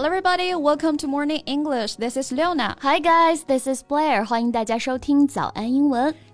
Hello everybody, welcome to Morning English. This is Leona. Hi guys, this is Blair. 欢迎大家收听早安英文。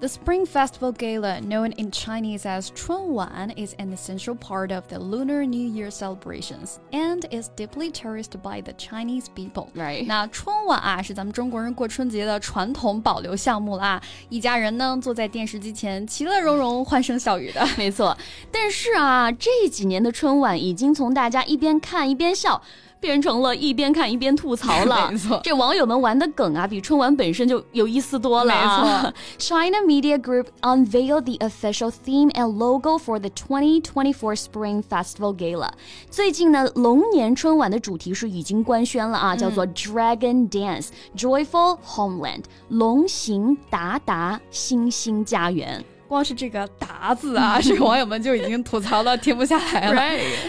The Spring Festival Gala, known in Chinese as Chunwan, is an essential part of the Lunar New Year celebrations and is deeply cherished by the Chinese people. Right. 那春晚啊，是咱们中国人过春节的传统保留项目啦。一家人呢，坐在电视机前，其乐融融，欢声笑语的。没错。但是啊，这几年的春晚已经从大家一边看一边笑，变成了一边看一边吐槽了。没错，这网友们玩的梗啊，比春晚本身就有意思多了啊。没错。China Media Group unveiled the official theme and logo for the 2024 Spring Festival Gala. 最近呢，龙年春晚的主题是已经官宣了啊，叫做 Dragon Dance, Joyful Homeland, 龙行达达星星家园。光是这个达字啊，这个网友们就已经吐槽到停不下来了。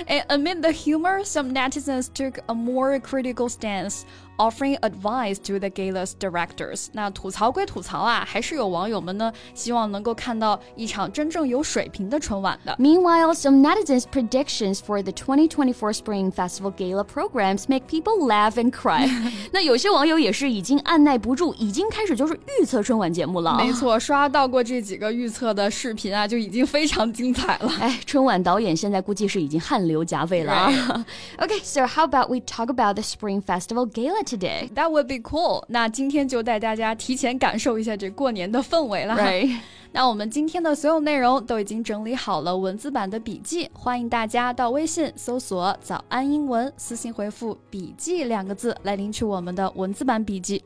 Right. Amid the humor, some netizens took a more critical stance, offering advice to the gala's directors. 那吐槽归吐槽啊，还是有网友们呢，希望能够看到一场真正有水平的春晚的。Meanwhile, some netizens' predictions for the 2024 Spring Festival Gala programs make people laugh and cry. 那有些网友也是已经按耐不住，已经开始就是预测春晚节目了。没错，刷到过这几个预测的视频啊，就已经非常精彩了。哎，春晚导演现在估计是已经汗流浃背了啊。Right. Okay, so how about we talk about the Spring Festival Gala?Today. That would be cool. 那今天就带大家提前感受一下这过年的氛围了。Right. 那我们今天的所有内容都已经整理好了文字版的笔记，欢迎大家到微信搜索早安英文，私信回复笔记两个字来领取我们的文字版笔记。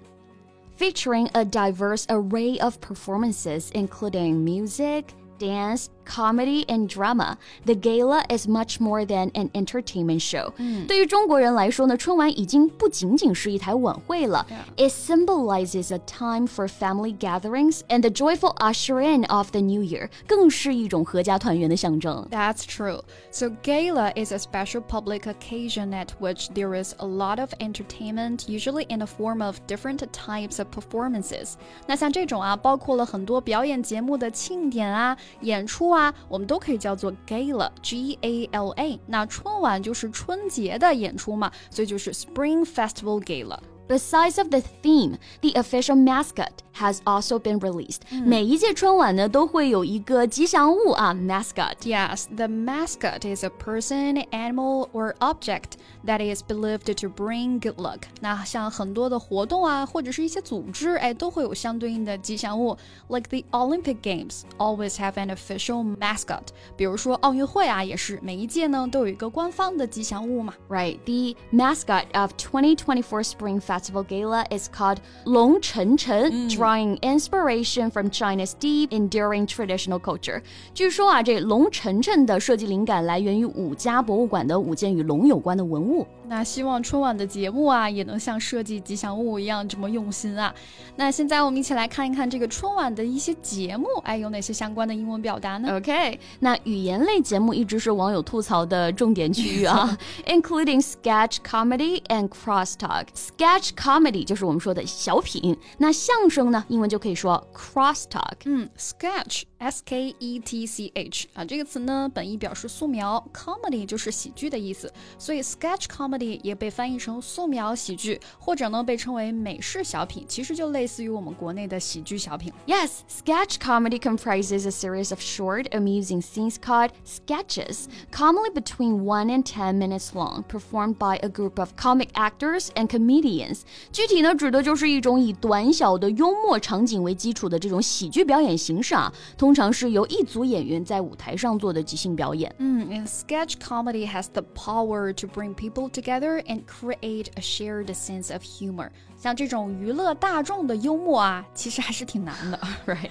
Featuring a diverse array of performances, including music, dance, comedy and drama, the gala is much more than an entertainment show. 对于中国人来说呢，春晚已经不仅仅是一台晚会了。It symbolizes a time for family gatherings and the joyful usher-in of the new year, 更是一种合家团圆的象征。That's true. So gala is a special public occasion at which there is a lot of entertainment, usually in the form of different types of performances. 那像这种啊，包括了很多表演节目的庆典啊、演出啊，我们都可以叫做 Gala, G-A-L-A。 那春晚就是春节的演出嘛，所以就是 Spring Festival Gala。Besides of the theme, the official mascot has also been released. 每一届春晚呢，都会有一个吉祥物啊 ，mascot. Yes, the mascot is a person, animal, or object that is believed to bring good luck. 那像很多的活动啊，或者是一些组织，哎，都会有相对应的吉祥物。Like the Olympic Games always have an official mascot. 比如说奥运会啊，也是每一届呢都有一个官方的吉祥物嘛。Right, the mascot of 2024 Spring Festival Gala is called Long Chenchen, drawing inspiration from China's deep, enduring traditional culture. 据说啊，这龙晨晨的设计灵感来源于武家博物馆的五件与龙有关的文物。那希望春晚的节目啊，也能像设计吉祥物一样这么用心啊。那现在我们一起来看一看这个春晚的一些节目，哎，有哪些相关的英文表达呢 ？OK， 那语言类节目一直是网友吐槽的重点区域啊，including sketch comedy and crosstalk. Sketch comedy 就是我们说的小品，那相声呢，英文就可以说 crosstalk。sketch。S-K-E-T-C-H 啊，这个词呢本意表示素描， comedy 就是喜剧的意思，所以 sketch comedy 也被翻译成素描喜剧，或者呢被称为美式小品，其实就类似于我们国内的喜剧小品。Yes, sketch comedy comprises a series of short, amusing scenes called sketches, commonly between 1 and 10 minutes long, performed by a group of comic actors and comedians. 具体呢指的就是一种以短小的幽默场景为基础的这种喜剧表演形式啊。通常是由一组演员在舞台上做的即兴表演。And sketch comedy has the power to bring people to together and create a shared sense of humor. 像这种娱乐大众的幽默啊，其实还是挺难的 ，right?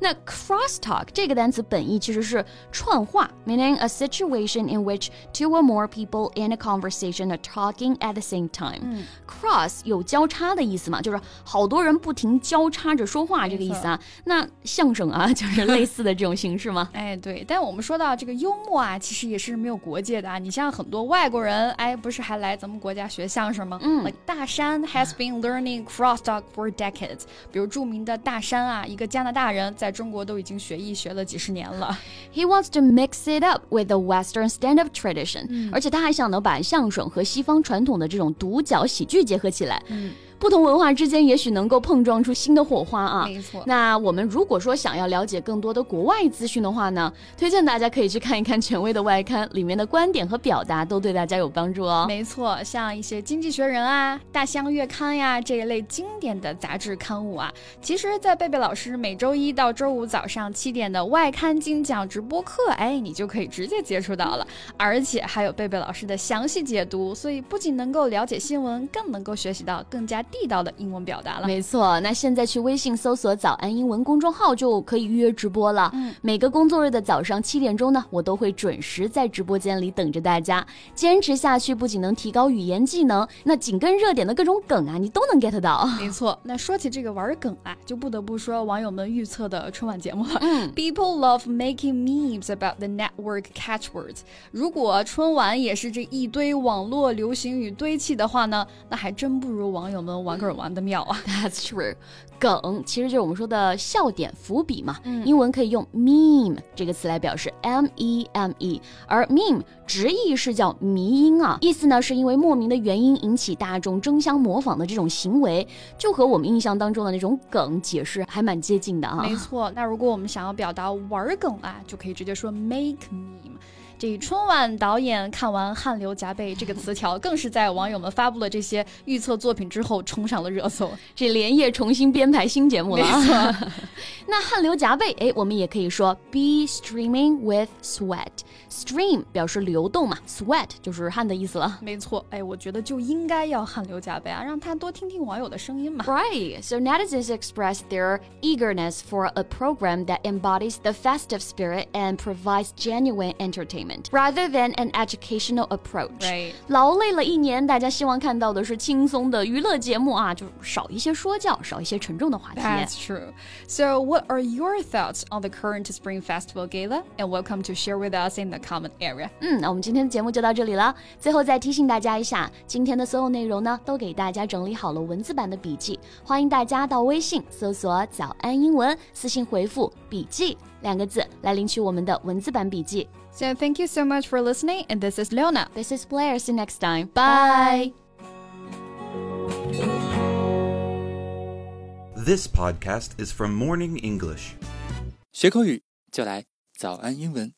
那 crosstalk 这个单词本意其实是串话 ，meaning a situation in which two or more people in a conversation are talking at the same time.Cross 有交叉的意思嘛，就是好多人不停交叉着说话这个意思啊。那相声啊，就是类似的这种形式吗？哎，对。但我们说到这个幽默啊，其实也是没有国界的啊。你像很多外国人，哎，不是还来咱们国家学相声吗？Like 大山 has been learning crosstalk for decades. 比如著名的大山啊，一个加拿大人在中国都已经学艺学了几十年了。He wants to mix it up with the Western stand-up tradition.而且他还想能把相声和西方传统的这种独角喜剧结合起来。不同文化之间也许能够碰撞出新的火花啊。没错。那我们如果说想要了解更多的国外资讯的话呢，推荐大家可以去看一看权威的外刊，里面的观点和表达都对大家有帮助哦。没错，像一些经济学人啊、大象月刊呀这一类经典的杂志刊物啊，其实在贝贝老师每周一到周五早上7点的外刊金讲直播课，哎，你就可以直接接触到了，而且还有贝贝老师的详细解读，所以不仅能够了解新闻，更能够学习到更加地道的英文表达了。没错，那现在去微信搜索早安英文公众号就可以预约直播了。每个工作日的早上7点钟呢，我都会准时在直播间里等着大家。坚持下去不仅能提高语言技能，那紧跟热点的各种梗啊，你都能 get 到。没错，那说起这个玩梗啊，就不得不说网友们预测的春晚节目了。People love making memes about the network catchwords. 如果春晚也是这一堆网络流行语堆砌的话呢，那还真不如网友们玩梗玩的妙啊。That's true. 梗其实就是我们说的笑点伏笔嘛。英文可以用 meme 这个词来表示 M-E-M-E, 而 meme 直译是叫迷因啊，意思呢是因为莫名的原因引起大众争相模仿的这种行为，就和我们印象当中的那种梗解释还蛮接近的啊。没错，那如果我们想要表达玩梗啊，就可以直接说 make meme。这春晚导演看完汗流浃背这个词条，更是在网友们发布了这些预测作品之后冲上了热搜，这连夜重新编排新节目了。没错。那汗流浃背，哎，我们也可以说 be streaming with sweat。Stream 表示流动嘛 ，sweat 就是汗的意思了。没错，哎，我觉得就应该要汗流浃背啊，让他多听听网友的声音嘛。Right, so netizens express their eagerness for a program that embodies the festive spirit and provides genuine entertainment, rather than an educational approach. Right. 劳累了一年，大家希望看到的是轻松的娱乐节目啊，就少一些说教，少一些沉重的话题。That's true. So, what are your thoughts on the current Spring Festival Gala? And welcome to share with us in the comment area. 那我们今天的节目就到这里了。最后再提醒大家一下，今天的所有内容呢，都给大家整理好了文字版的笔记，欢迎大家到微信搜索早安英文，私信回复笔记2个字来领取我们的文字版笔记。So thank you so much for listening, and this is Leona. This is Blair. See you next time. Bye. This podcast is from Morning English. 学口语就来早安英文。